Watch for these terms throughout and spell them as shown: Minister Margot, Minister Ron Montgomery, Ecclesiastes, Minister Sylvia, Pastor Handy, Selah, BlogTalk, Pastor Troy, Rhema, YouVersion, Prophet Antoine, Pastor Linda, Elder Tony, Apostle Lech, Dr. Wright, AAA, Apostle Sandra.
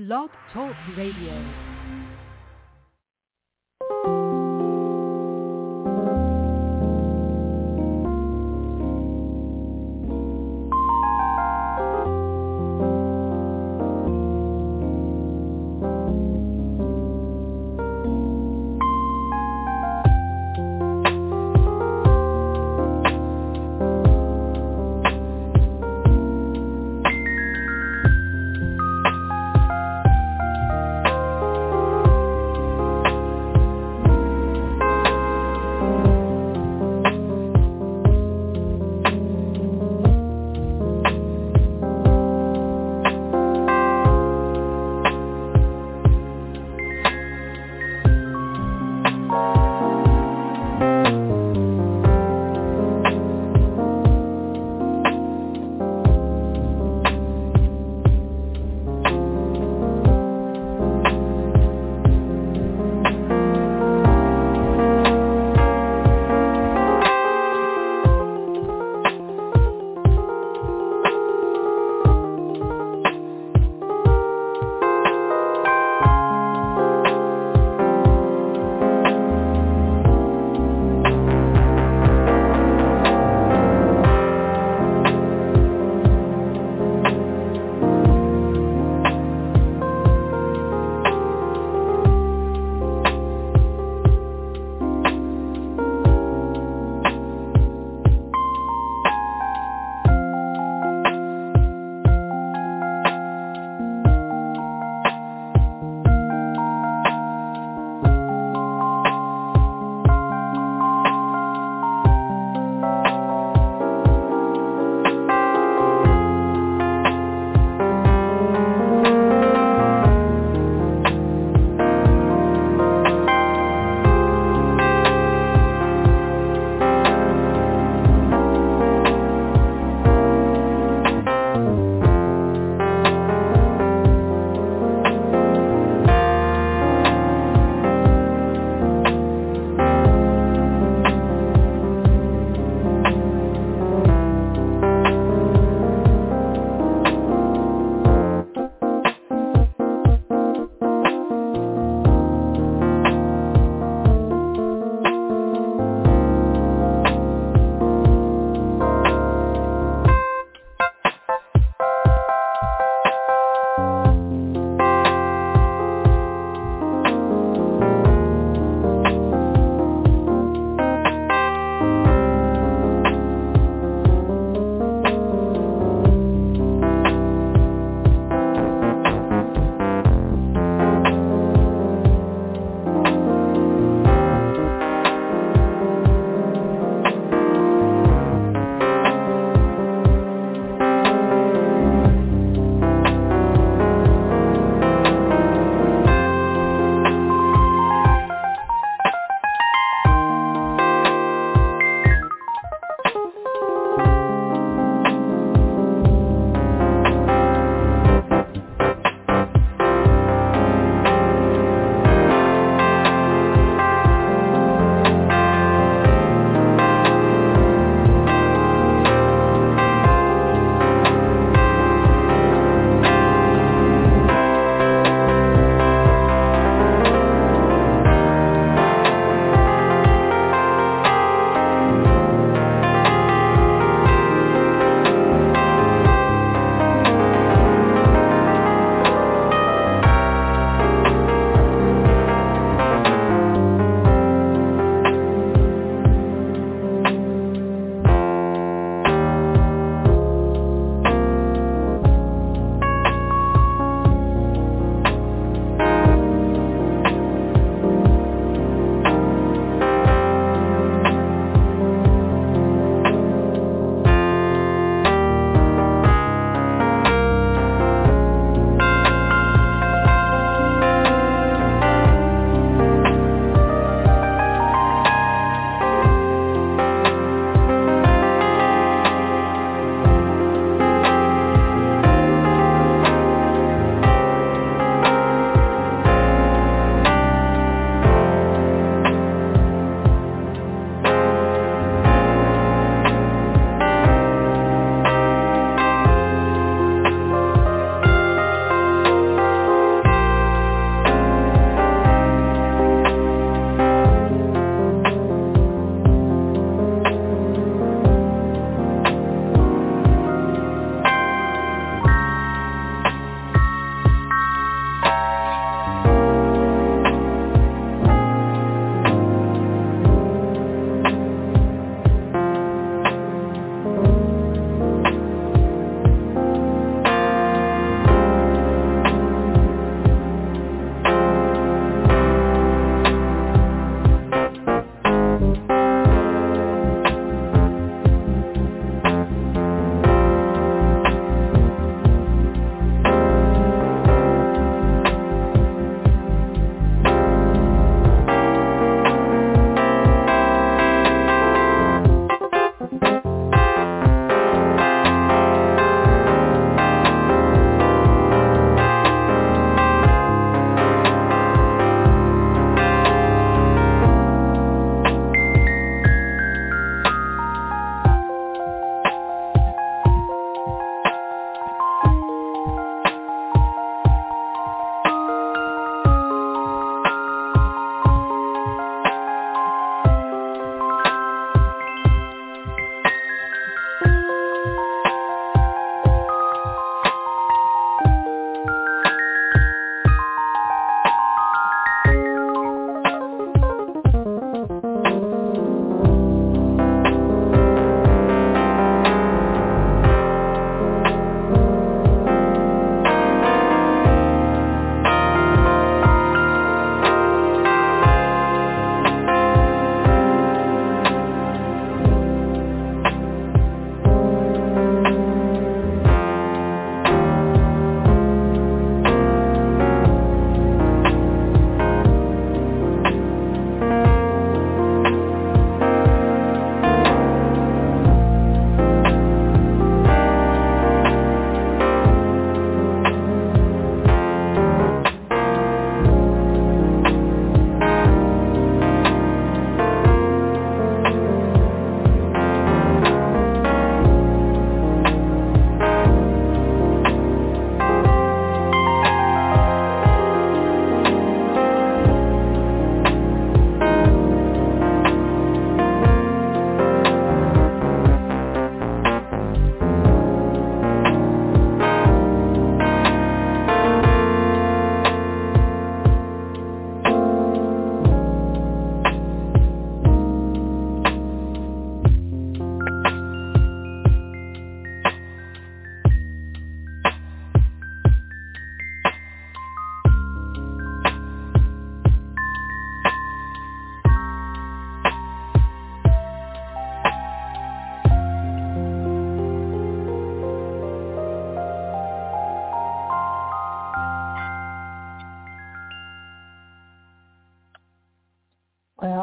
BlogTalk Radio.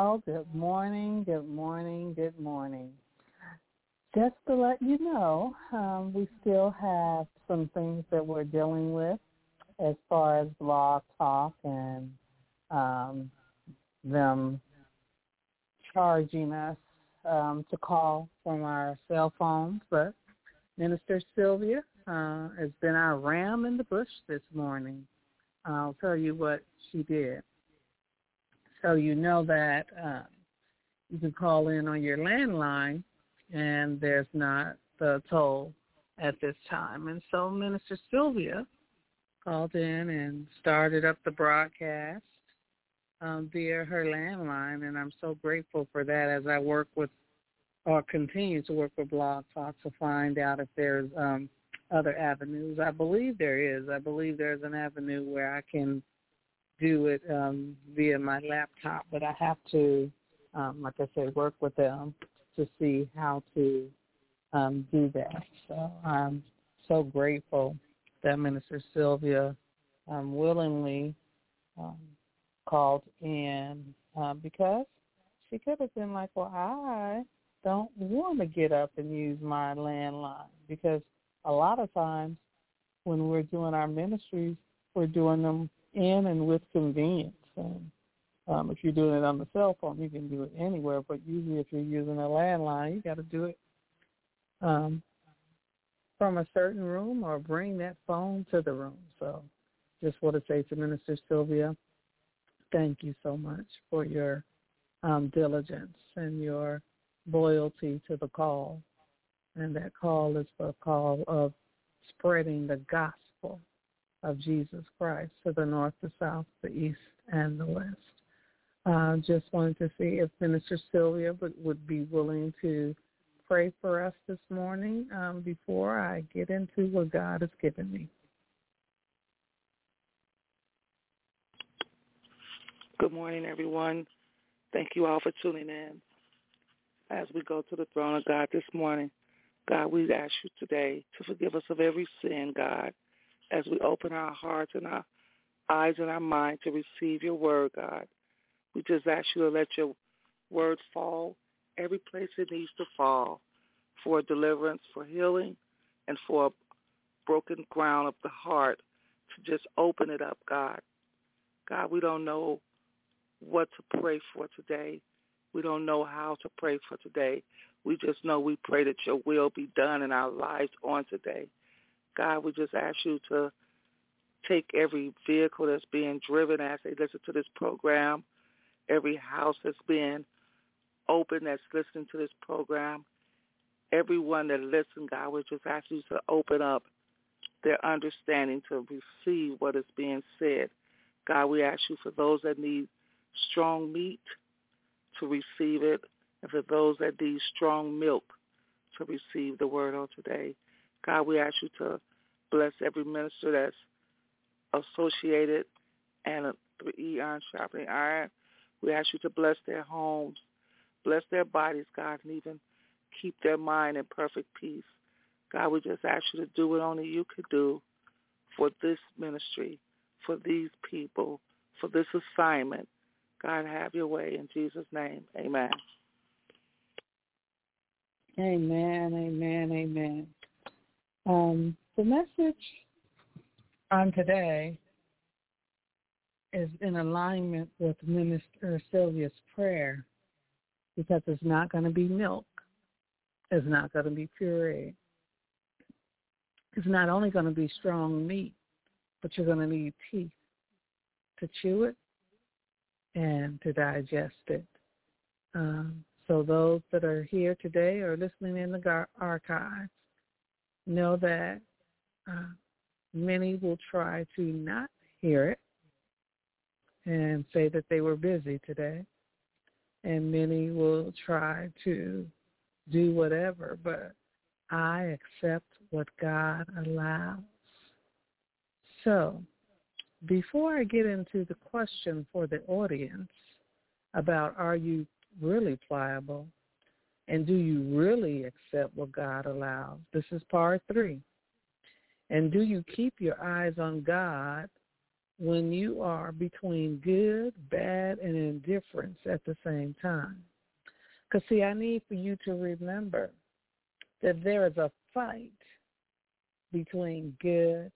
Well, good morning. Just to let you know, we still have some things that we're dealing with as far as BlogTalk and them charging us to call from our cell phones. But Minister Sylvia has been our ram in the bush this morning. I'll tell you what she did. So you know that you can call in on your landline, and there's not the toll at this time. And so Minister Sylvia called in and started up the broadcast via her landline, and I'm so grateful for that as I work with or continue to work with BlogTalk to find out if there's other avenues. I believe there is. I believe there's an avenue where I can do it via my laptop, but I have to, like I said, work with them to see how to do that. So I'm so grateful that Minister Sylvia willingly called in because she could have been like, well, I don't want to get up and use my landline, because a lot of times when we're doing our ministries, we're doing them in and with convenience. And if you're doing it on the cell phone, you can do it anywhere, but usually if you're using a landline, you got to do it from a certain room or bring that phone to the room. So just want to say to Minister Sylvia, thank you so much for your diligence and your loyalty to the call. And that call is the call of spreading the gospel of Jesus Christ to the north, the south, the east, and the west. Just wanted to see if Minister Sylvia would be willing to pray for us this morning before I get into what God has given me. Good morning, everyone. Thank you all for tuning in. As we go to the throne of God this morning, God, we ask you today to forgive us of every sin, God, as we open our hearts and our eyes and our mind to receive your word, God. We just ask you to let your word fall every place it needs to fall for deliverance, for healing, and for a broken ground of the heart to just open it up, God. God, we don't know what to pray for today. We don't know how to pray for today. We just know we pray that your will be done in our lives on today. God, we just ask you to take every vehicle that's being driven as they listen to this program, every house that's being open that's listening to this program, everyone that listens, God, we just ask you to open up their understanding to receive what is being said. God, we ask you for those that need strong meat to receive it, and for those that need strong milk to receive the word on today. God, we ask you to bless every minister that's associated and through iron sharpening iron. We ask you to bless their homes, bless their bodies, God, and even keep their mind in perfect peace. God, we just ask you to do what only you could do for this ministry, for these people, for this assignment. God, have your way in Jesus' name. Amen. Amen. The message on today is in alignment with Minister Sylvia's prayer, because it's not going to be milk. It's not going to be puree. It's not only going to be strong meat, but you're going to need teeth to chew it and to digest it. So those that are here today or listening in the archives, know that many will try to not hear it and say that they were busy today, and many will try to do whatever, but I accept what God allows. So before I get into the question for the audience about are you really pliable, and do you really accept what God allows? This is part 3. And do you keep your eyes on God when you are between good, bad, and indifference at the same time. Because, see, I need for you to remember that there is a fight between good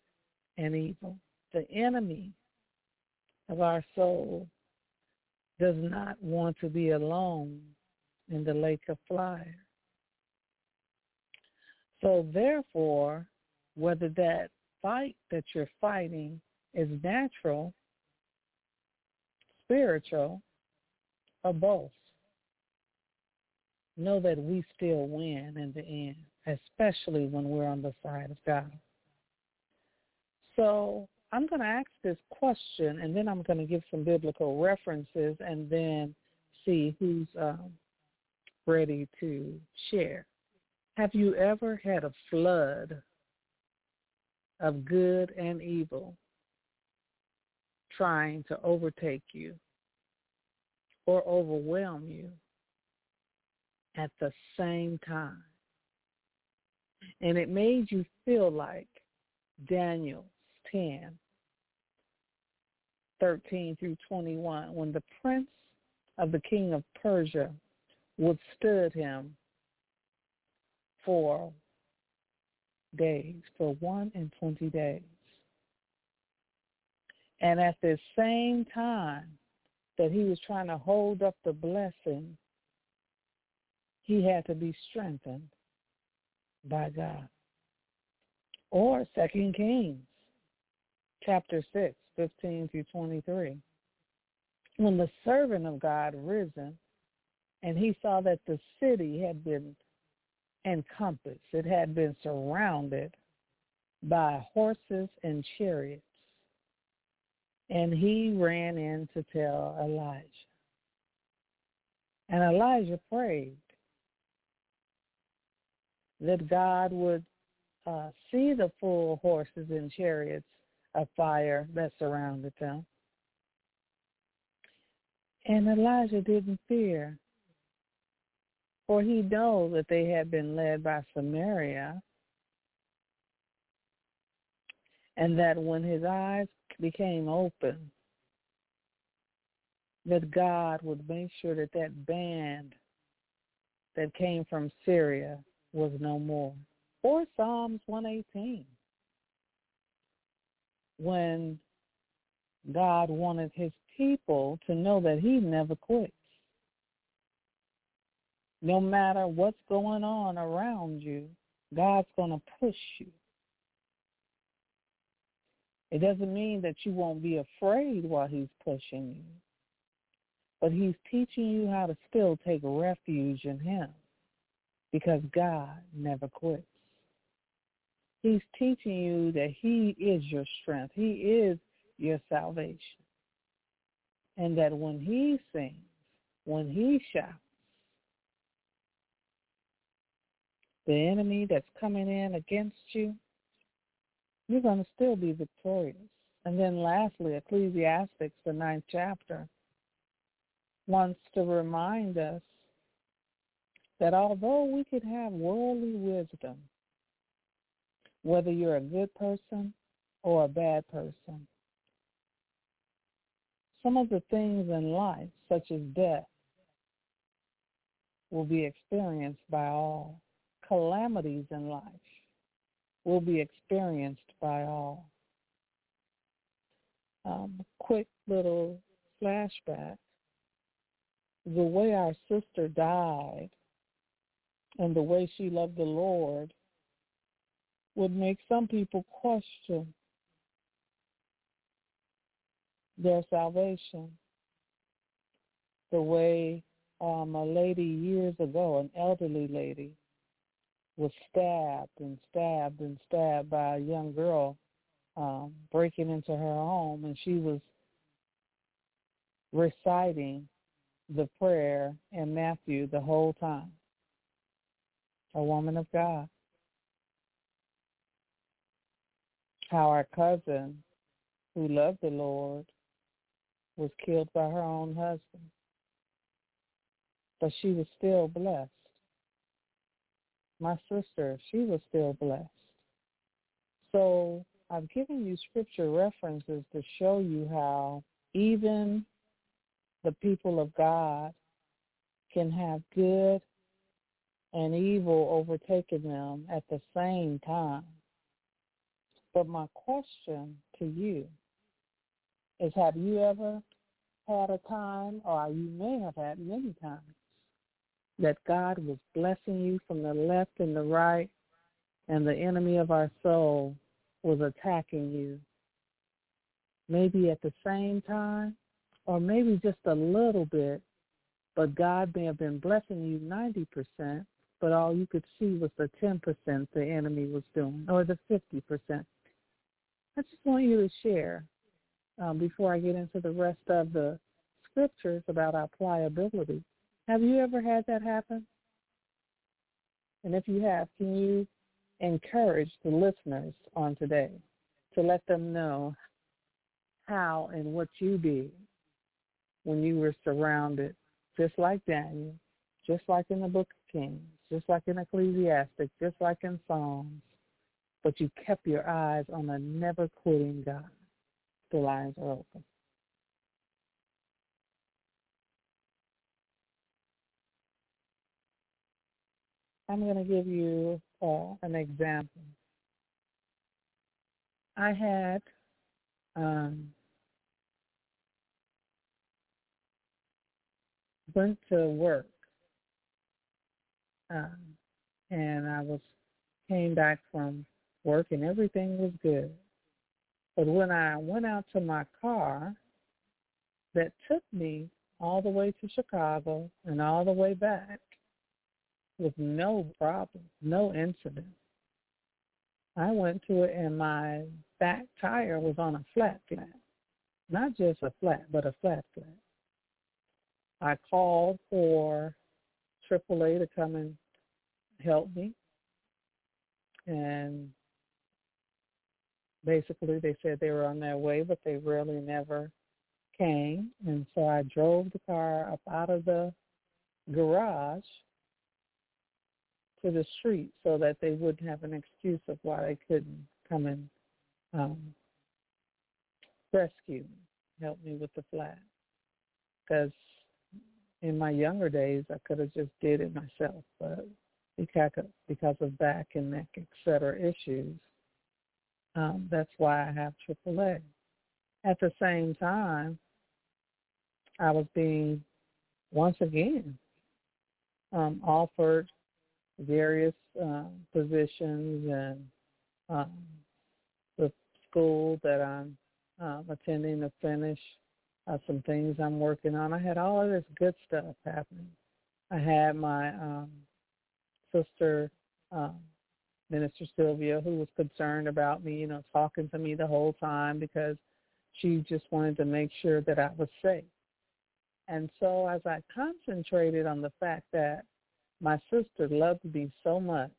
and evil. The enemy of our soul does not want to be alone in the lake of fire. So therefore, whether that fight that you're fighting is natural, spiritual, or both, know that we still win in the end, especially when we're on the side of God. So I'm going to ask this question, and then I'm going to give some biblical references and then see who's ready to share. Have you ever had a flood of good and evil trying to overtake you or overwhelm you at the same time? And it made you feel like Daniel's 10:13-21, when the prince of the king of Persia withstood him for days, for 21 days. And at the same time that he was trying to hold up the blessing, he had to be strengthened by God. Or 2 Kings, chapter 6, 15-23. When the servant of God risen, and he saw that the city had been encompassed, it had been surrounded by horses and chariots, and he ran in to tell Elijah. And Elijah prayed that God would see the full horses and chariots of fire that surrounded them. And Elijah didn't fear, for he knows that they had been led by Samaria, and that when his eyes became open, that God would make sure that that band that came from Syria was no more. Or Psalms 118, when God wanted his people to know that he never quits. No matter what's going on around you, God's going to push you. It doesn't mean that you won't be afraid while he's pushing you, but he's teaching you how to still take refuge in him, because God never quits. He's teaching you that he is your strength. He is your salvation. And that when he sings, when he shouts, the enemy that's coming in against you, you're going to still be victorious. And then lastly, Ecclesiastes, the 9th chapter, wants to remind us that although we could have worldly wisdom, whether you're a good person or a bad person, some of the things in life, such as death, will be experienced by all. Calamities in life will be experienced by all. Quick little flashback. The way our sister died and the way she loved the Lord would make some people question their salvation. The way a lady years ago, an elderly lady, was stabbed by a young girl breaking into her home, and she was reciting the prayer in Matthew the whole time. A woman of God. How our cousin, who loved the Lord, was killed by her own husband, but she was still blessed. My sister, she was still blessed. So I've given you scripture references to show you how even the people of God can have good and evil overtaking them at the same time. But my question to you is, have you ever had a time, or you may have had many times, that God was blessing you from the left and the right, and the enemy of our soul was attacking you, maybe at the same time, or maybe just a little bit, but God may have been blessing you 90%, but all you could see was the 10% the enemy was doing, or the 50%. I just want you to share, before I get into the rest of the scriptures about our pliability, have you ever had that happen? And if you have, can you encourage the listeners on today to let them know how and what you did when you were surrounded, just like Daniel, just like in the Book of Kings, just like in Ecclesiastes, just like in Psalms, but you kept your eyes on a never-quitting God. The lines are open. I'm going to give you an example. I had went to work, and came back from work, and everything was good. But when I went out to my car, that took me all the way to Chicago and all the way back, with no problem, no incident. I went to it, and my back tire was on a flat flat. Not just a flat, but a flat flat. I called for AAA to come and help me, and basically they said they were on their way, but they really never came. And so I drove the car up out of the garage to the street so that they wouldn't have an excuse of why they couldn't come and rescue me, help me with the flat. Because in my younger days, I could have just did it myself, but because of back and neck, et cetera, issues, that's why I have AAA. At the same time, I was being, once again, offered various positions, and the school that I'm attending to finish some things I'm working on. I had all of this good stuff happening. I had my sister, Minister Sylvia, who was concerned about me, talking to me the whole time because she just wanted to make sure that I was safe. And so as I concentrated on the fact that my sister loved me so much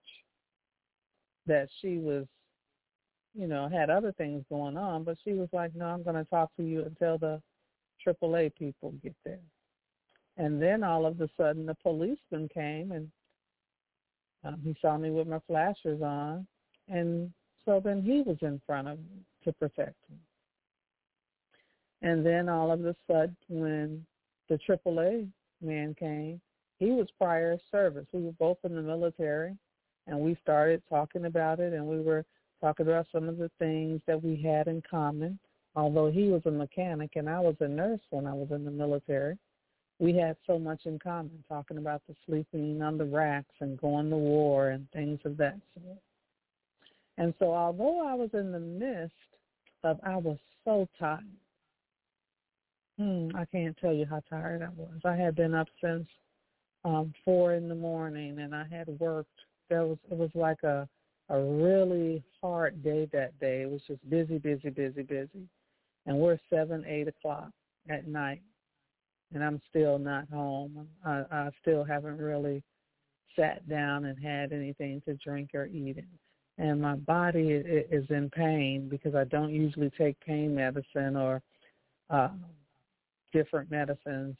that she was, had other things going on, but she was like, no, I'm going to talk to you until the AAA people get there. And then all of a sudden the policeman came, and he saw me with my flashers on, and so then he was in front of me to protect me. And then all of a sudden when the AAA man came, he was prior service. We were both in the military, and we started talking about it, and we were talking about some of the things that we had in common. Although he was a mechanic and I was a nurse when I was in the military, we had so much in common, talking about the sleeping on the racks and going to war and things of that sort. And so although I was in the midst of, I was so tired. I can't tell you how tired I was. I had been up since 4 a.m, and I had worked. It was like a really hard day that day. It was just busy, busy, busy, busy. And we're 7, 8 o'clock at night, and I'm still not home. I still haven't really sat down and had anything to drink or eat. And my body is in pain because I don't usually take pain medicine or different medicines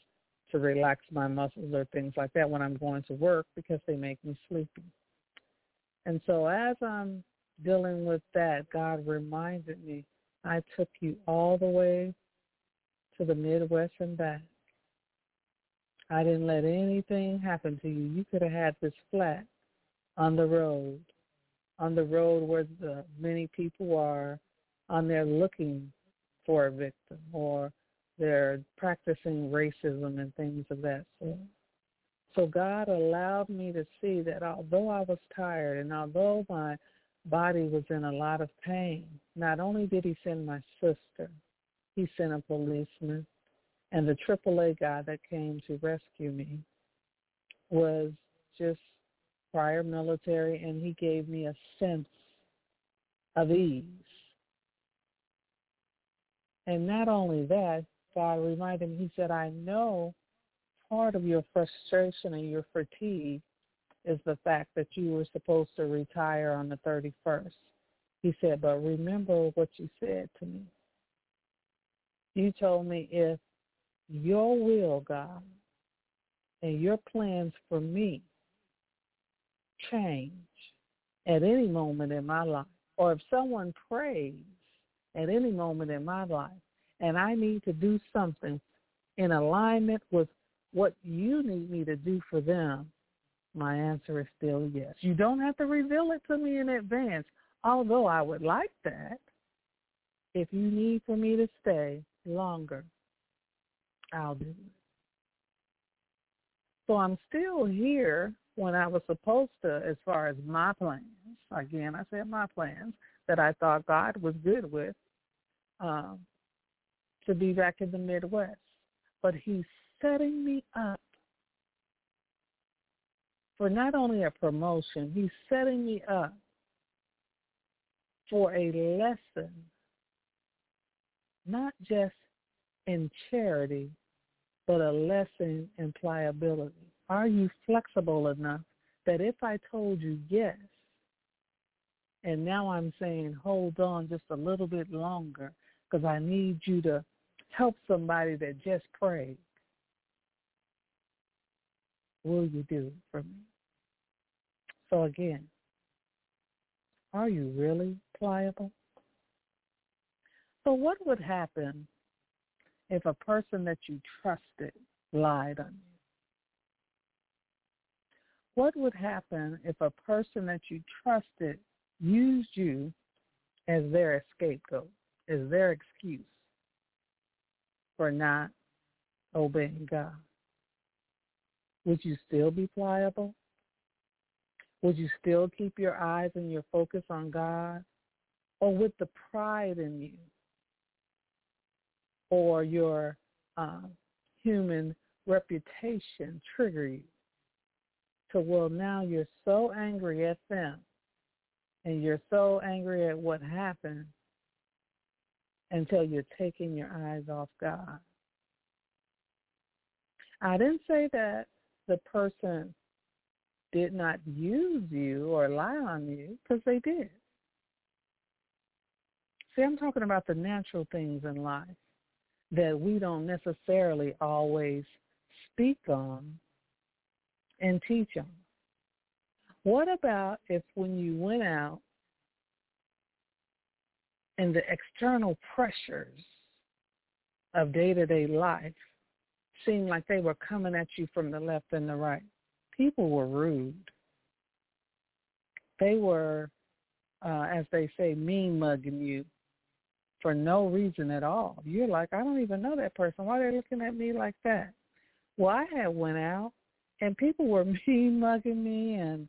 to relax my muscles or things like that when I'm going to work because they make me sleepy. And so as I'm dealing with that, God reminded me, I took you all the way to the Midwest and back. I didn't let anything happen to you. You could have had this flat on the road where the many people are on there looking for a victim, or they're practicing racism and things of that sort. So God allowed me to see that although I was tired and although my body was in a lot of pain, not only did he send my sister, he sent a policeman, and the AAA guy that came to rescue me was just prior military, and he gave me a sense of ease. And not only that, God reminded me, he said, I know part of your frustration and your fatigue is the fact that you were supposed to retire on the 31st. He said, but remember what you said to me. You told me if your will, God, and your plans for me change at any moment in my life, or if someone prays at any moment in my life, and I need to do something in alignment with what you need me to do for them, my answer is still yes. You don't have to reveal it to me in advance, although I would like that. If you need for me to stay longer, I'll do it. So I'm still here when I was supposed to, as far as my plans. Again, I said my plans that I thought God was good with, to be back in the Midwest. But he's setting me up for not only a promotion, he's setting me up for a lesson, not just in charity, but a lesson in pliability. Are you flexible enough that if I told you yes, and now I'm saying hold on just a little bit longer because I need you to help somebody that just prayed, will you do it for me? So again, are you really pliable? So what would happen if a person that you trusted lied on you? What would happen if a person that you trusted used you as their scapegoat, as their excuse for not obeying God? Would you still be pliable? Would you still keep your eyes and your focus on God? Or with the pride in you, or your human reputation trigger you to, well, now you're so angry at them and you're so angry at what happened until you're taking your eyes off God. I didn't say that the person did not use you or lie on you, because they did. See, I'm talking about the natural things in life that we don't necessarily always speak on and teach on. What about if when you went out and the external pressures of day-to-day life seemed like they were coming at you from the left and the right? People were rude. They were, as they say, mean mugging you for no reason at all. You're like, I don't even know that person. Why are they looking at me like that? Well, I had went out, and people were mean mugging me and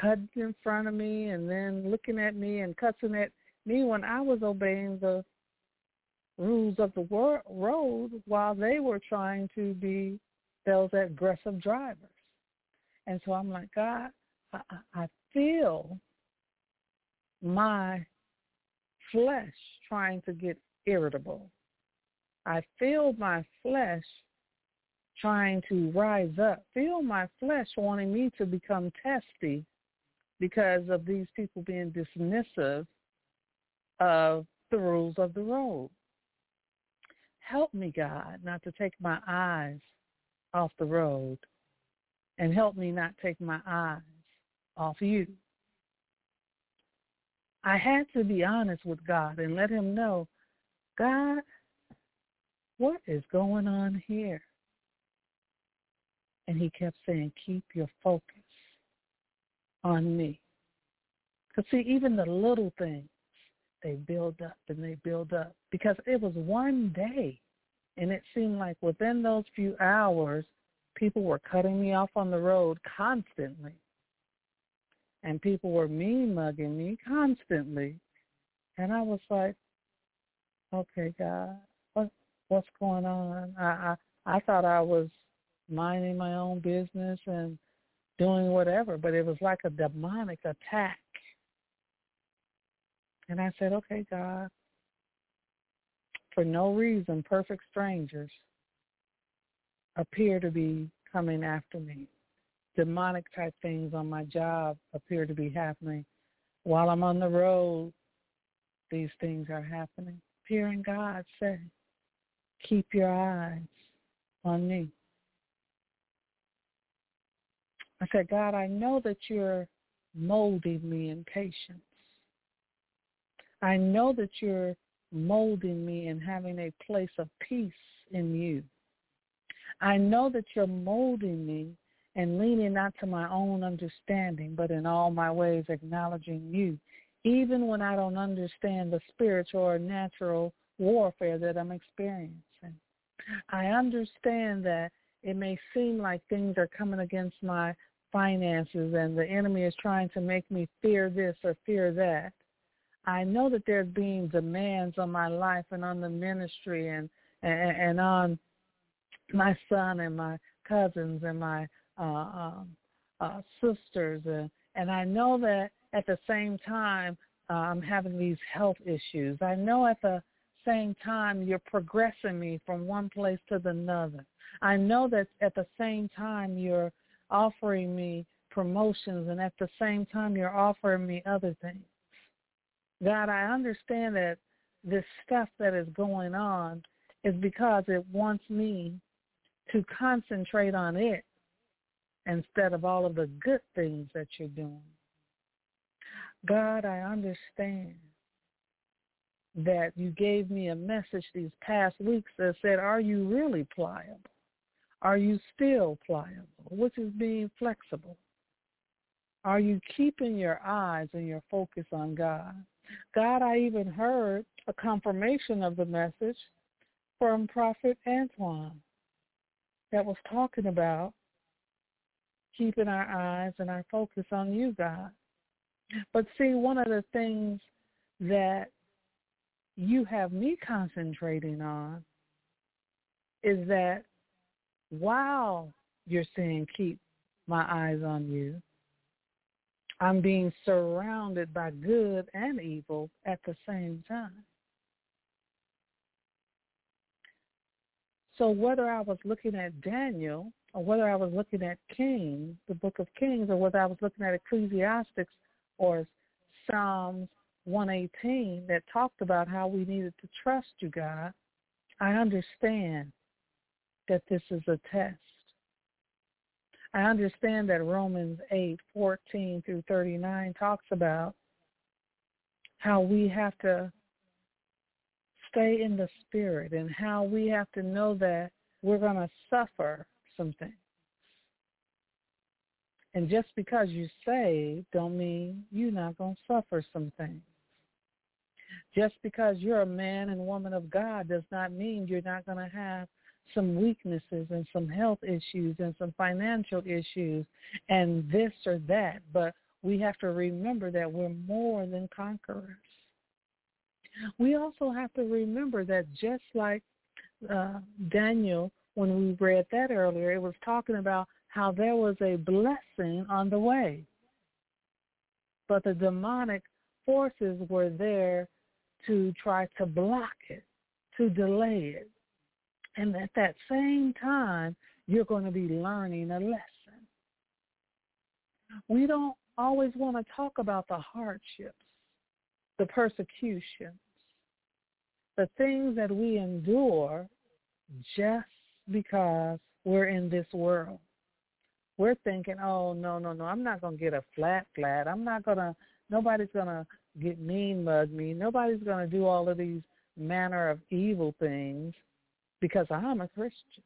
cutting in front of me and then looking at me and cussing at me when I was obeying the rules of the road while they were trying to be those aggressive drivers. And so I'm like, God, I feel my flesh trying to get irritable. I feel my flesh trying to rise up. Feel my flesh wanting me to become testy because of these people being dismissive of the rules of the road. Help me, God, not to take my eyes off the road, and help me not take my eyes off you. I had to be honest with God and let him know, God, what is going on here? And he kept saying, keep your focus on me. Because, see, even the little things, they build up and they build up. Because it was one day, and it seemed like within those few hours, people were cutting me off on the road constantly. And people were mean-mugging me constantly. And I was like, okay, God, what's going on? I thought I was minding my own business and doing whatever, but it was like a demonic attack. And I said, okay, God, for no reason, perfect strangers appear to be coming after me. Demonic type things on my job appear to be happening. While I'm on the road, these things are happening. Hearing God say, keep your eyes on me. I said, God, I know that you're molding me in patience. I know that you're molding me in having a place of peace in you. I know that you're molding me and leaning not to my own understanding, but in all my ways acknowledging you, even when I don't understand the spiritual or natural warfare that I'm experiencing. I understand that it may seem like things are coming against my finances and the enemy is trying to make me fear this or fear that. I know that there's being demands on my life and on the ministry and on my son and my cousins and my sisters, and I know that at the same time I'm having these health issues. I know at the same time you're progressing me from one place to another. I know that at the same time you're offering me promotions, and at the same time you're offering me other things. God, I understand that this stuff that is going on is because it wants me to concentrate on it instead of all of the good things that you're doing. God, I understand that you gave me a message these past weeks that said, are you really pliable? Are you still pliable? Which is being flexible. Are you keeping your eyes and your focus on God? God, I even heard a confirmation of the message from Prophet Antoine that was talking about keeping our eyes and our focus on you, God. But see, one of the things that you have me concentrating on is that while you're saying keep my eyes on you, I'm being surrounded by good and evil at the same time. So whether I was looking at Daniel or whether I was looking at Kings, the book of Kings, or whether I was looking at Ecclesiastes or Psalms 118 that talked about how we needed to trust you, God, I understand that this is a test. I understand that Romans 8:14 through 39 talks about how we have to stay in the spirit and how we have to know that we're going to suffer some things. And just because you saved don't mean you're not going to suffer some things. Just because you're a man and woman of God does not mean you're not going to have some weaknesses and some health issues and some financial issues and this or that. But we have to remember that we're more than conquerors. We also have to remember that just like Daniel, when we read that earlier, it was talking about how there was a blessing on the way, but the demonic forces were there to try to block it, to delay it. And at that same time, you're going to be learning a lesson. We don't always want to talk about the hardships, the persecutions, the things that we endure just because we're in this world. We're thinking, oh, no, I'm not going to get a flat. I'm not going to, nobody's going to get mean, mug me. Nobody's going to do all of these manner of evil things because I'm a Christian.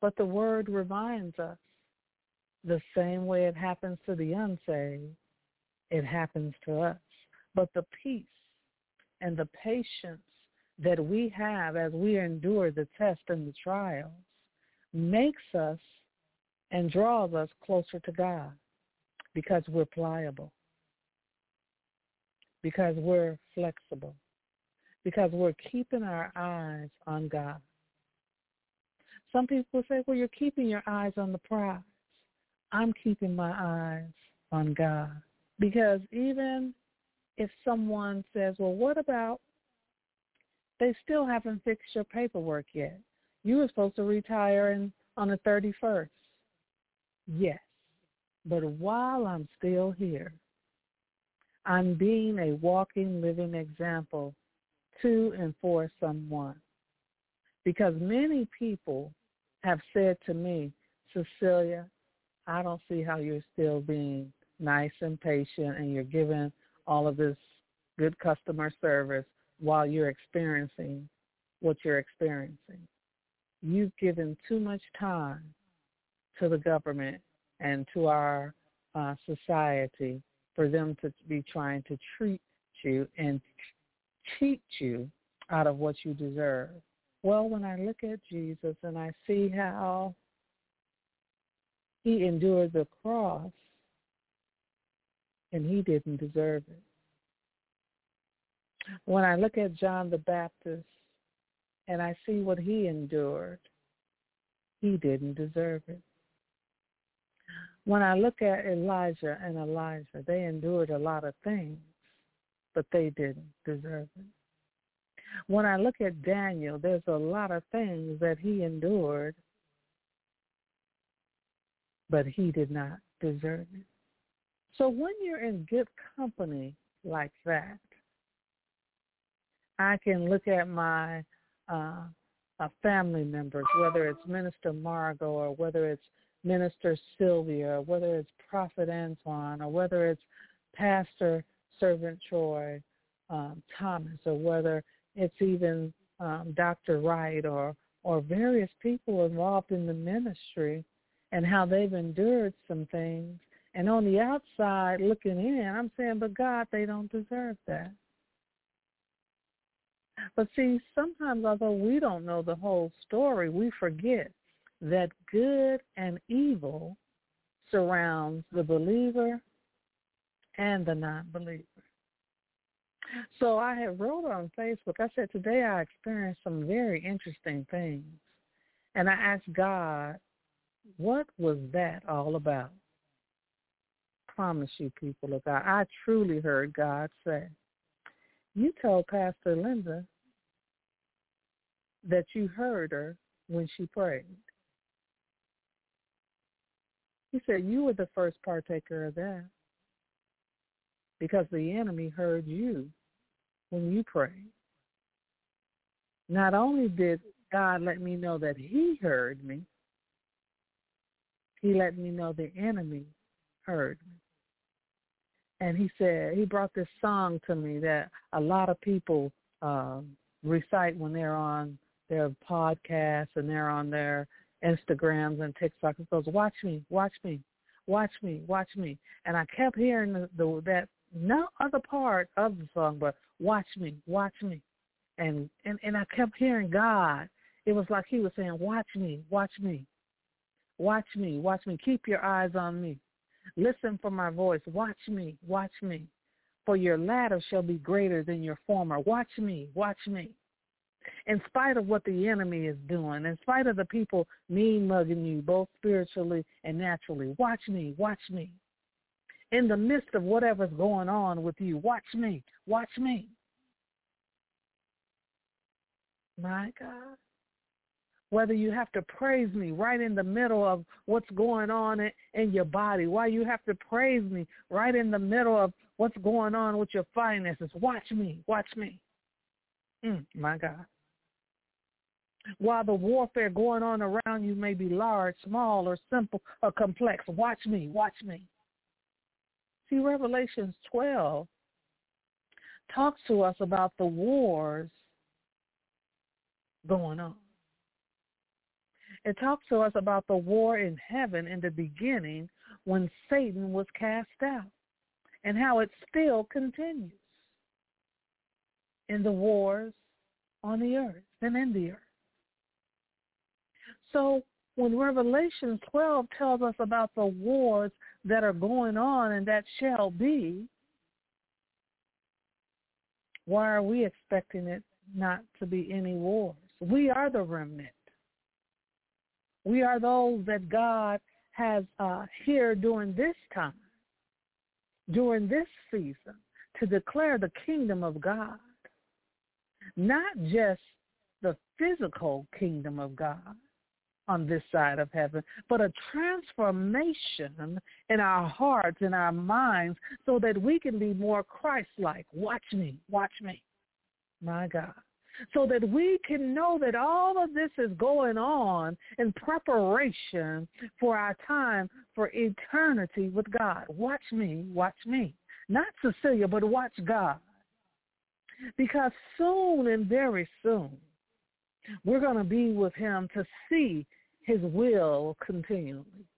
But the word reminds us the same way it happens to the unsaved, it happens to us. But the peace and the patience that we have as we endure the test and the trials makes us and draws us closer to God because we're pliable, because we're flexible, because we're keeping our eyes on God. Some people say, well, you're keeping your eyes on the prize. I'm keeping my eyes on God because even if someone says, well, what about, they still haven't fixed your paperwork yet. You were supposed to retire on the 31st. Yes, but while I'm still here, I'm being a walking, living example to and for someone. Because many people have said to me, Cecilia, I don't see how you're still being nice and patient and you're giving all of this good customer service while you're experiencing what you're experiencing. You've given too much time to the government and to our society for them to be trying to treat you and cheat you out of what you deserve. Well, when I look at Jesus and I see how he endured the cross, and he didn't deserve it. When I look at John the Baptist and I see what he endured, he didn't deserve it. When I look at Elijah and Elisha, they endured a lot of things, but they didn't deserve it. When I look at Daniel, there's a lot of things that he endured, but he did not deserve it. So when you're in good company like that, I can look at my family members, whether it's Minister Margot or whether it's Minister Sylvia or whether it's Prophet Antoine or whether it's Pastor Servant Troy Thomas or whether it's even Dr. Wright or various people involved in the ministry and how they've endured some things. And on the outside looking in, I'm saying, but God, they don't deserve that. But see, sometimes although we don't know the whole story, we forget that good and evil surrounds the believer and the non-believer. So I had wrote on Facebook, I said, today I experienced some very interesting things. And I asked God, what was that all about? Promise you, people of God, I truly heard God say, you told Pastor Linda that you heard her when she prayed. He said, you were the first partaker of that because the enemy heard you when you prayed. Not only did God let me know that he heard me, he let me know the enemy heard me. And he said, he brought this song to me that a lot of people recite when they're on their podcasts and they're on their Instagrams and TikTok. It goes, watch me, watch me, watch me, watch me. And I kept hearing that no other part of the song, but watch me, watch me. And I kept hearing God. It was like he was saying, watch me, watch me, watch me, watch me. Keep your eyes on me. Listen for my voice. Watch me, for your latter shall be greater than your former. Watch me, watch me. In spite of what the enemy is doing, in spite of the people mean mugging you, both spiritually and naturally, watch me, watch me. In the midst of whatever's going on with you, watch me, watch me. My God. Whether you have to praise me right in the middle of what's going on in your body, why you have to praise me right in the middle of what's going on with your finances. Watch me, watch me. My God. While the warfare going on around you may be large, small, or simple, or complex, watch me, watch me. See, Revelations 12 talks to us about the wars going on. It talks to us about the war in heaven in the beginning when Satan was cast out and how it still continues in the wars on the earth and in the earth. So when Revelation 12 tells us about the wars that are going on and that shall be, why are we expecting it not to be any wars? We are the remnant. We are those that God has here during this time, during this season, to declare the kingdom of God, not just the physical kingdom of God on this side of heaven, but a transformation in our hearts, in our minds, so that we can be more Christ-like. Watch me, my God. So that we can know that all of this is going on in preparation for our time for eternity with God. Watch me. Not Cecilia, but watch God. Because soon and very soon, we're going to be with him to see his will continually,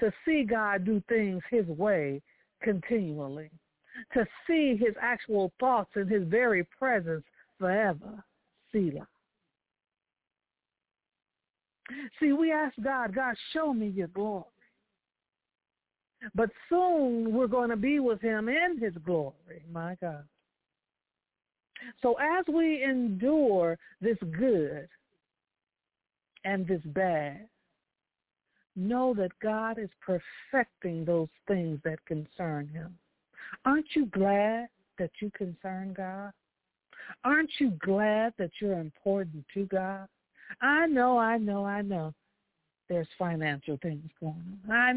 to see God do things his way continually, to see his actual thoughts and his very presence forever, Selah. See, we ask God, God, show me your glory. But soon we're going to be with him in his glory, my God. So as we endure this good and this bad, know that God is perfecting those things that concern him. Aren't you glad that you concern God? Aren't you glad that you're important to God? I know there's financial things going on. I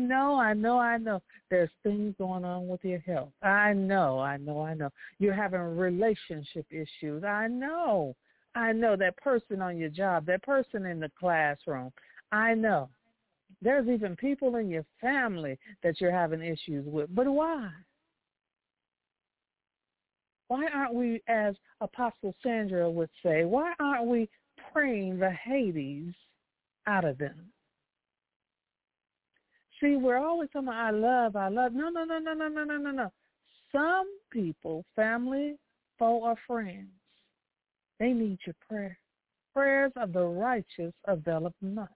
know there's things going on with your health. I know you're having relationship issues. I know that person on your job, that person in the classroom. I know there's even people in your family that you're having issues with. But why? Why aren't we, as Apostle Sandra would say, why aren't we praying the Hades out of them? See, we're always talking about, I love. No. Some people, family, foe, or friends, they need your prayer. Prayers of the righteous availeth much.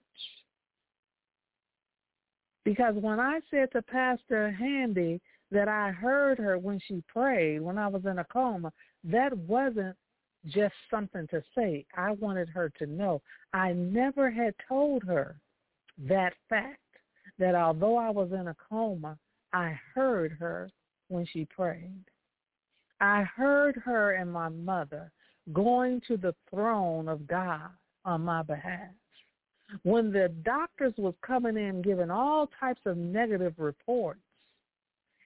Because when I said to Pastor Handy that I heard her when she prayed when I was in a coma, that wasn't just something to say. I wanted her to know. I never had told her that fact, that although I was in a coma, I heard her when she prayed. I heard her and my mother going to the throne of God on my behalf. When the doctors was coming in giving all types of negative reports,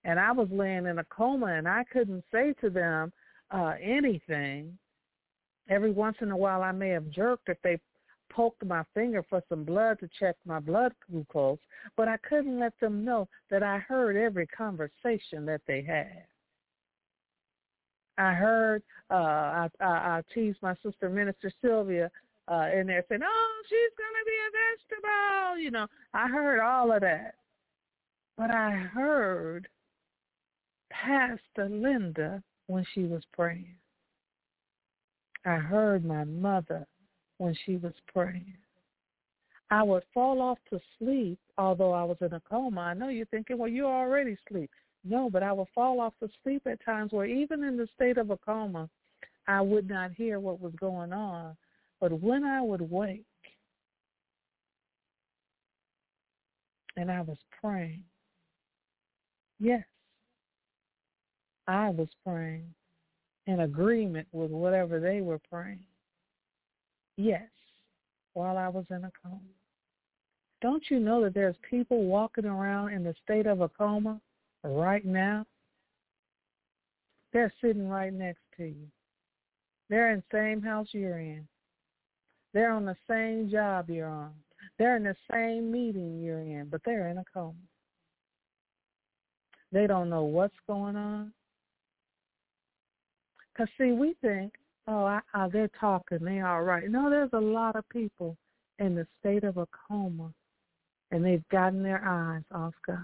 and I was laying in a coma and I couldn't say to them anything. Every once in a while I may have jerked if they poked my finger for some blood to check my blood glucose, but I couldn't let them know that I heard every conversation that they had. I heard, I teased my sister, Minister Sylvia, in there saying, oh, she's going to be a vegetable. I heard all of that. But I heard Pastor Linda when she was praying. I heard my mother when she was praying. I would fall off to sleep, although I was in a coma. I know you're thinking, well, you're already asleep. No, but I would fall off to sleep at times where even in the state of a coma, I would not hear what was going on. But when I would wake and I was praying, yes, I was praying in agreement with whatever they were praying. Yes, while I was in a coma. Don't you know that there's people walking around in the state of a coma right now? They're sitting right next to you. They're in the same house you're in. They're on the same job you're on. They're in the same meeting you're in, but they're in a coma. They don't know what's going on. Because, see, we think, they're talking, they're all right. No, there's a lot of people in the state of a coma, and they've gotten their eyes off God.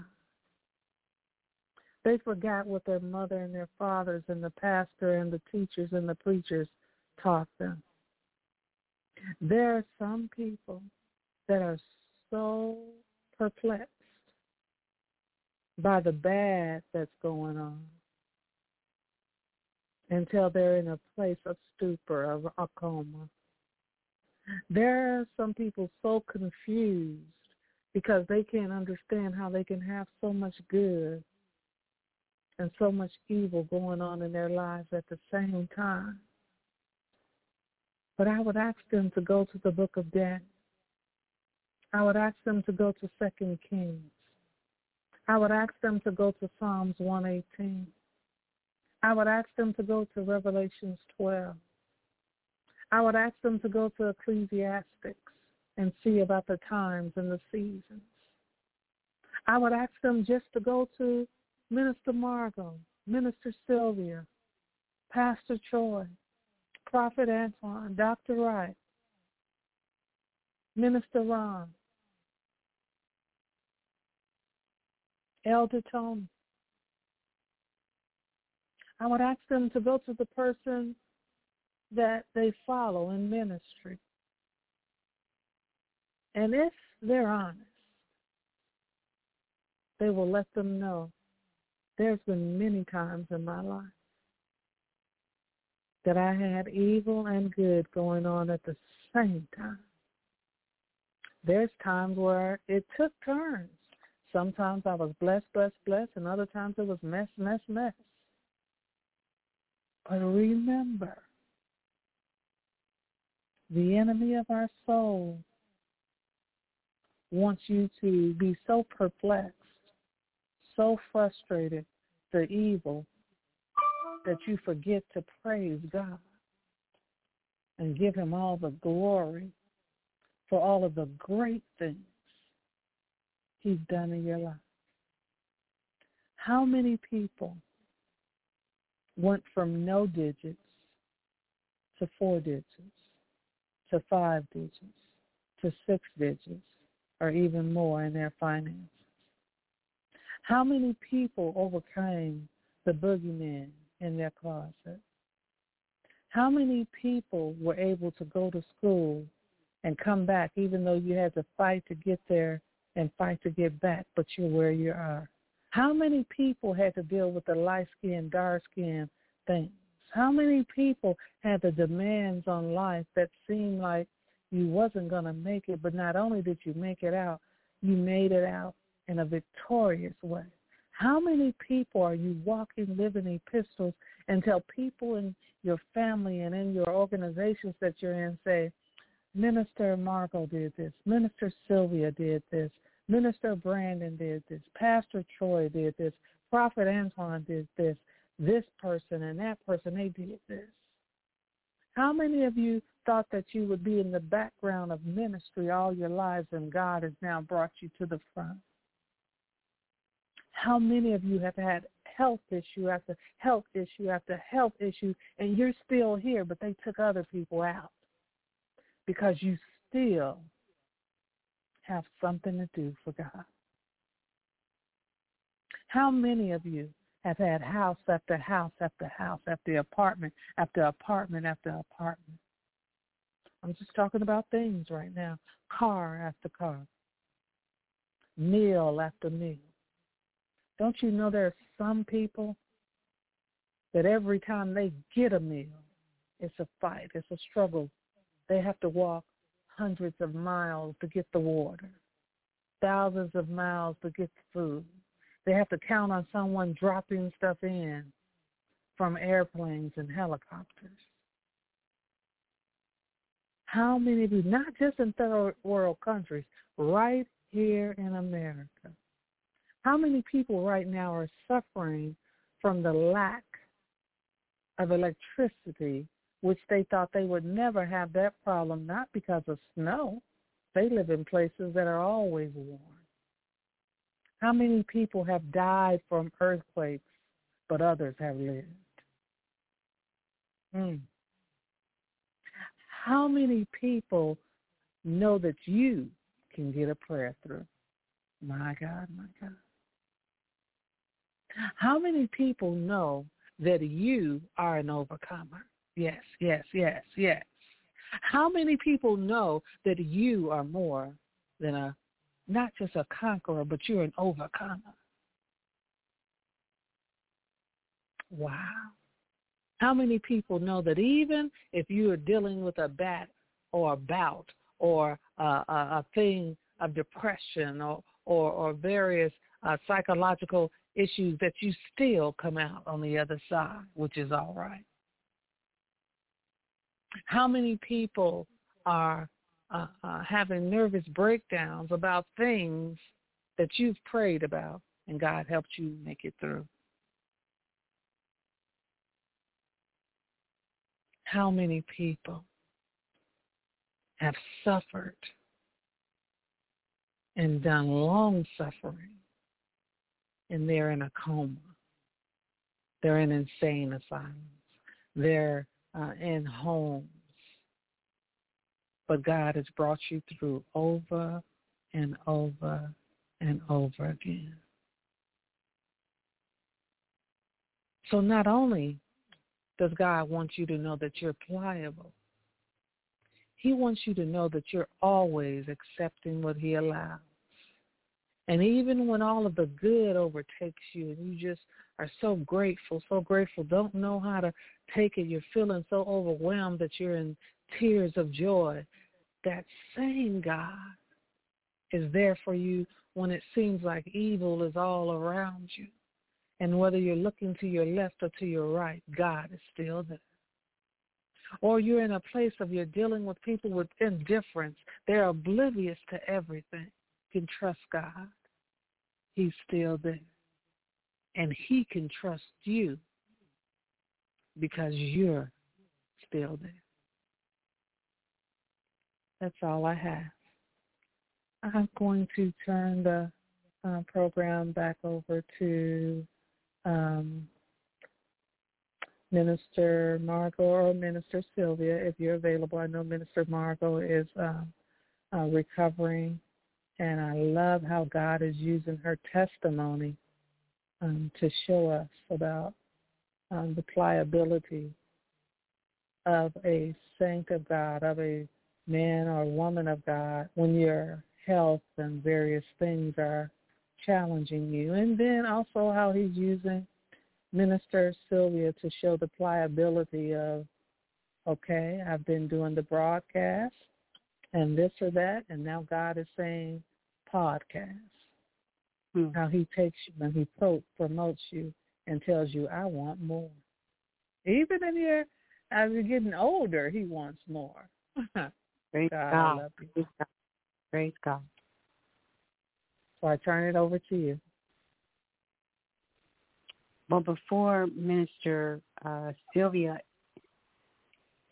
They forgot what their mother and their fathers and the pastor and the teachers and the preachers taught them. There are some people that are so perplexed by the bad that's going on until they're in a place of stupor, of a coma. There are some people so confused because they can't understand how they can have so much good and so much evil going on in their lives at the same time. But I would ask them to go to the book of Daniel. I would ask them to go to 2 Kings. I would ask them to go to Psalms 118. I would ask them to go to Revelations 12. I would ask them to go to Ecclesiastics and see about the times and the seasons. I would ask them just to go to Minister Margot, Minister Sylvia, Pastor Troy, Prophet Antoine, Dr. Wright, Minister Ron, Elder Tony. I would ask them to go to the person that they follow in ministry. And if they're honest, they will let them know there's been many times in my life that I had evil and good going on at the same time. There's times where it took turns. Sometimes I was blessed, and other times it was mess. But remember, the enemy of our soul wants you to be so perplexed, so frustrated, the evil, that you forget to praise God and give him all the glory for all of the great things he's done in your life. How many people went from no digits to 4 digits, to 5 digits, to 6 digits, or even more in their finances? How many people overcame the boogeyman in their closet? How many people were able to go to school and come back, even though you had to fight to get there and fight to get back, but you're where you are? How many people had to deal with the light-skinned, dark-skinned things? How many people had the demands on life that seemed like you wasn't going to make it, but not only did you make it out, you made it out in a victorious way? How many people are you walking, living epistles until people in your family and in your organizations that you're in say, Minister Margot did this, Minister Sylvia did this, Minister Brandon did this, Pastor Troy did this, Prophet Antoine did this, this person and that person, they did this. How many of you thought that you would be in the background of ministry all your lives and God has now brought you to the front? How many of you have had health issue after health issue after health issue and you're still here, but they took other people out because you still have something to do for God? How many of you have had house after house after house after apartment after apartment after apartment? I'm just talking about things right now. Car after car. Meal after meal. Don't you know there are some people that every time they get a meal, it's a fight, it's a struggle. They have to walk hundreds of miles to get the water, thousands of miles to get the food. They have to count on someone dropping stuff in from airplanes and helicopters. How many of you, not just in third world countries, right here in America, how many people right now are suffering from the lack of electricity, which they thought they would never have that problem, not because of snow. They live in places that are always warm. How many people have died from earthquakes, but others have lived? How many people know that you can get a prayer through? My God, my God. How many people know that you are an overcomer? Yes, yes, yes, yes. How many people know that you are more than a, not just a conqueror, but you're an overcomer? Wow. How many people know that even if you are dealing with a bat or a bout or a thing of depression or various psychological issues, that you still come out on the other side, which is all right? How many people are having nervous breakdowns about things that you've prayed about and God helped you make it through? How many people have suffered and done long suffering and they're in a coma? They're in insane asylums. They're in homes. But God has brought you through over and over and over again. So not only does God want you to know that you're pliable, he wants you to know that you're always accepting what he allows. And even when all of the good overtakes you and you just are so grateful, don't know how to take it, you're feeling so overwhelmed that you're in tears of joy, that same God is there for you when it seems like evil is all around you. And whether you're looking to your left or to your right, God is still there. Or you're in a place of you're dealing with people with indifference. They're oblivious to everything. You can trust God. He's still there. And he can trust you because you're still there. That's all I have. I'm going to turn the program back over to Minister Margot or Minister Sylvia, if you're available. I know Minister Margot is recovering, and I love how God is using her testimony to show us about the pliability of a saint of God, of a man or woman of God, when your health and various things are challenging you. And then also how he's using Minister Sylvia to show the pliability of, okay, I've been doing the broadcast and this or that, and now God is saying podcast. How he takes you and he promotes you and tells you, I want more. Even as you're getting older, he wants more. Praise God. I love you. Praise God. Praise God. So I turn it over to you. Well, before Minister Sylvia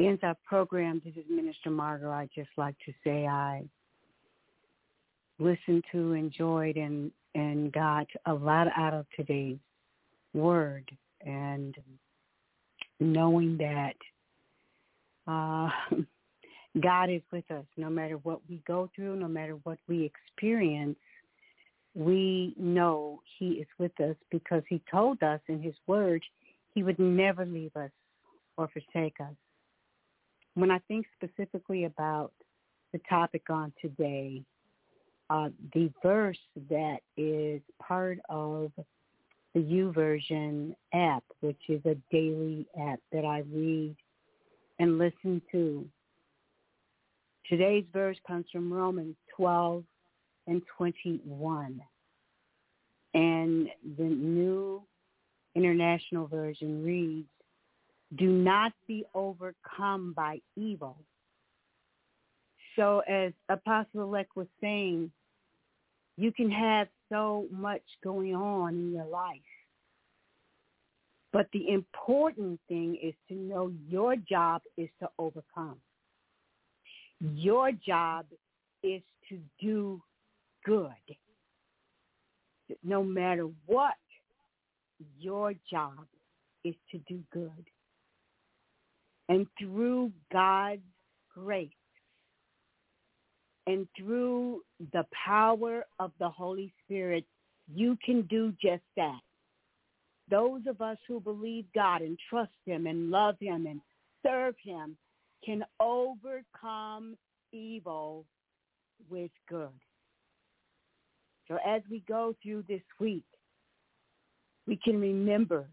ends our program, this is Minister Margot. I'd just like to say I listened to, enjoyed, and got a lot out of today's word. And knowing that God is with us. No matter what we go through, no matter what we experience, we know he is with us because he told us in his word he would never leave us or forsake us. When I think specifically about the topic on today, the verse that is part of the YouVersion app, which is a daily app that I read and listen to, today's verse comes from Romans 12 and 21. And the New International Version reads, do not be overcome by evil. So as Apostle Lech was saying, you can have so much going on in your life. But the important thing is to know your job is to overcome. Your job is to do good. that no matter what, your job is to do good. And through God's grace and through the power of the Holy Spirit, you can do just that. Those of us who believe God and trust him and love him and serve him can overcome evil with good. So as we go through this week, we can remember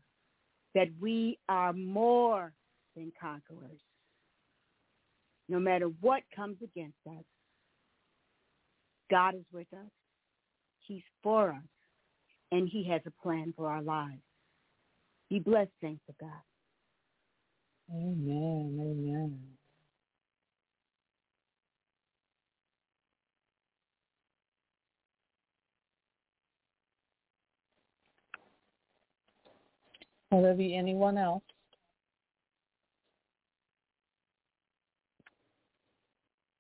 that we are more than conquerors. No matter what comes against us, God is with us. He's for us. And he has a plan for our lives. Be blessed, saints of God. Amen. Amen. Will there be anyone else?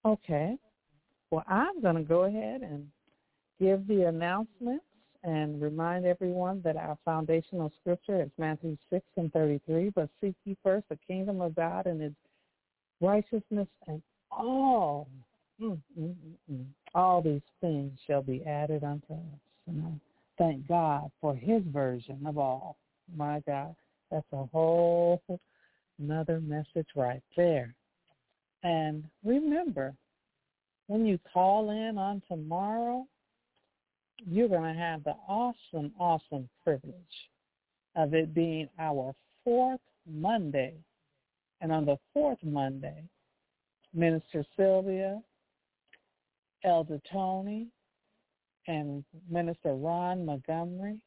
Okay. Well, I'm going to go ahead and give the announcements and remind everyone that our foundational scripture is Matthew 6:33, but seek ye first the kingdom of God and his righteousness, and all these things shall be added unto us. And I thank God for his version of all. My God, that's a whole another message right there. And remember, when you call in on tomorrow, you're going to have the awesome, awesome privilege of it being our fourth Monday. And on the fourth Monday, Minister Sylvia, Elder Tony, and Minister Ron Montgomery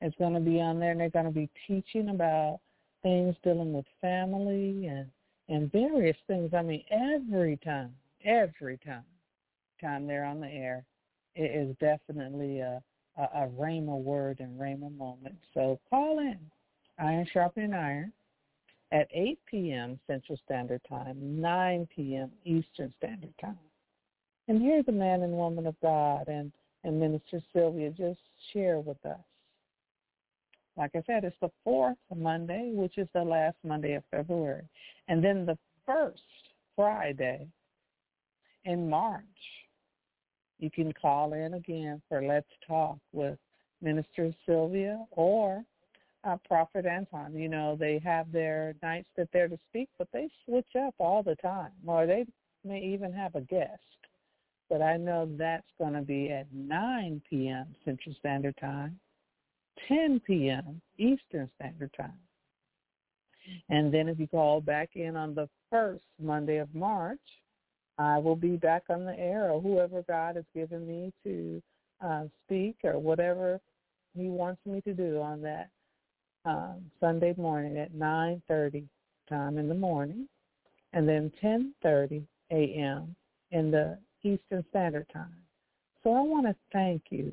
is going to be on there, and they're going to be teaching about things dealing with family and various things. I mean, every time they're on the air, it is definitely a Rhema word and Rhema moment. So call in, Iron Sharpening Iron, at 8 p.m. Central Standard Time, 9 p.m. Eastern Standard Time. And hear the man and woman of God and Minister Sylvia just share with us. Like I said, it's the fourth Monday, which is the last Monday of February. And then the first Friday in March, you can call in again for Let's Talk with Minister Sylvia or Prophet Antoine. You know, they have their nights that they're to speak, but they switch up all the time, or they may even have a guest. But I know that's going to be at 9 p.m. Central Standard Time, 10 p.m. Eastern Standard Time. And then if you call back in on the first Monday of March, I will be back on the air, or whoever God has given me to speak, or whatever he wants me to do on that Sunday morning at 9:30 time in the morning, and then 10:30 a.m. in the Eastern Standard Time. So I want to thank you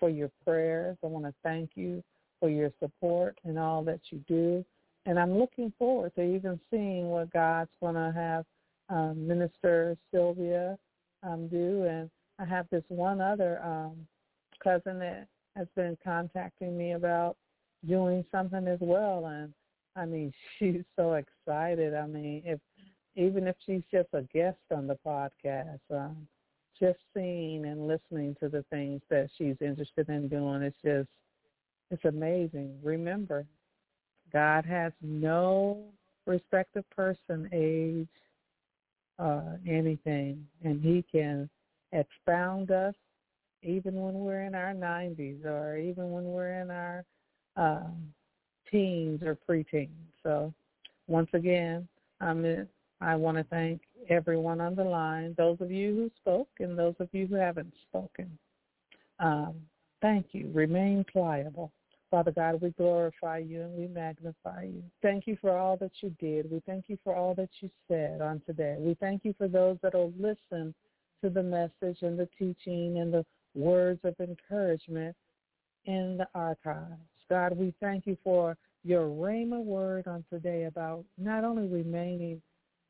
for your prayers. I want to thank you for your support and all that you do. And I'm looking forward to even seeing what God's going to have Minister Sylvia do. And I have this one other cousin that has been contacting me about doing something as well. And, I mean, she's so excited. I mean, even if she's just a guest on the podcast, just seeing and listening to the things that she's interested in doing, it's amazing. Remember, God has no respect of person, age, anything, and he can expound us even when we're in our 90s, or even when we're in our teens or preteens. So once again, I want to thank everyone on the line, those of you who spoke and those of you who haven't spoken. Thank you. Remain pliable. Father God, we glorify you and we magnify you. Thank you for all that you did. We thank you for all that you said on today. We thank you for those that will listen to the message and the teaching and the words of encouragement in the archives. God, we thank you for your Rhema word on today about not only remaining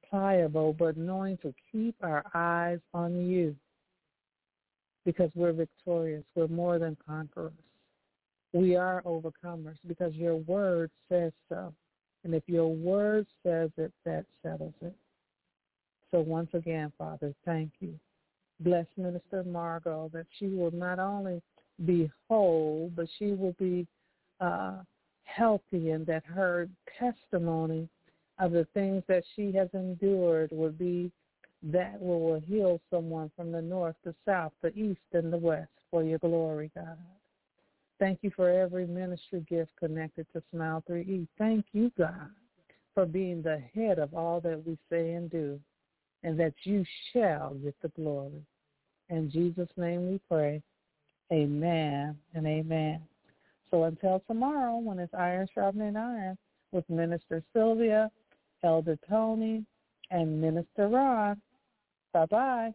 pliable, but knowing to keep our eyes on you, because we're victorious. We're more than conquerors. We are overcomers because your word says so. And if your word says it, that settles it. So once again, Father, thank you. Bless Minister Margot that she will not only be whole, but she will be healthy, and that her testimony of the things that she has endured will be that will heal someone from the north, the south, the east, and the west for your glory, God. Thank you for every ministry gift connected to Smile 3E. Thank you, God, for being the head of all that we say and do, and that you shall get the glory. In Jesus' name we pray. Amen and amen. So until tomorrow, when it's Iron Sharpening Iron with Minister Sylvia, Elder Tony, and Minister Ron. Bye-bye.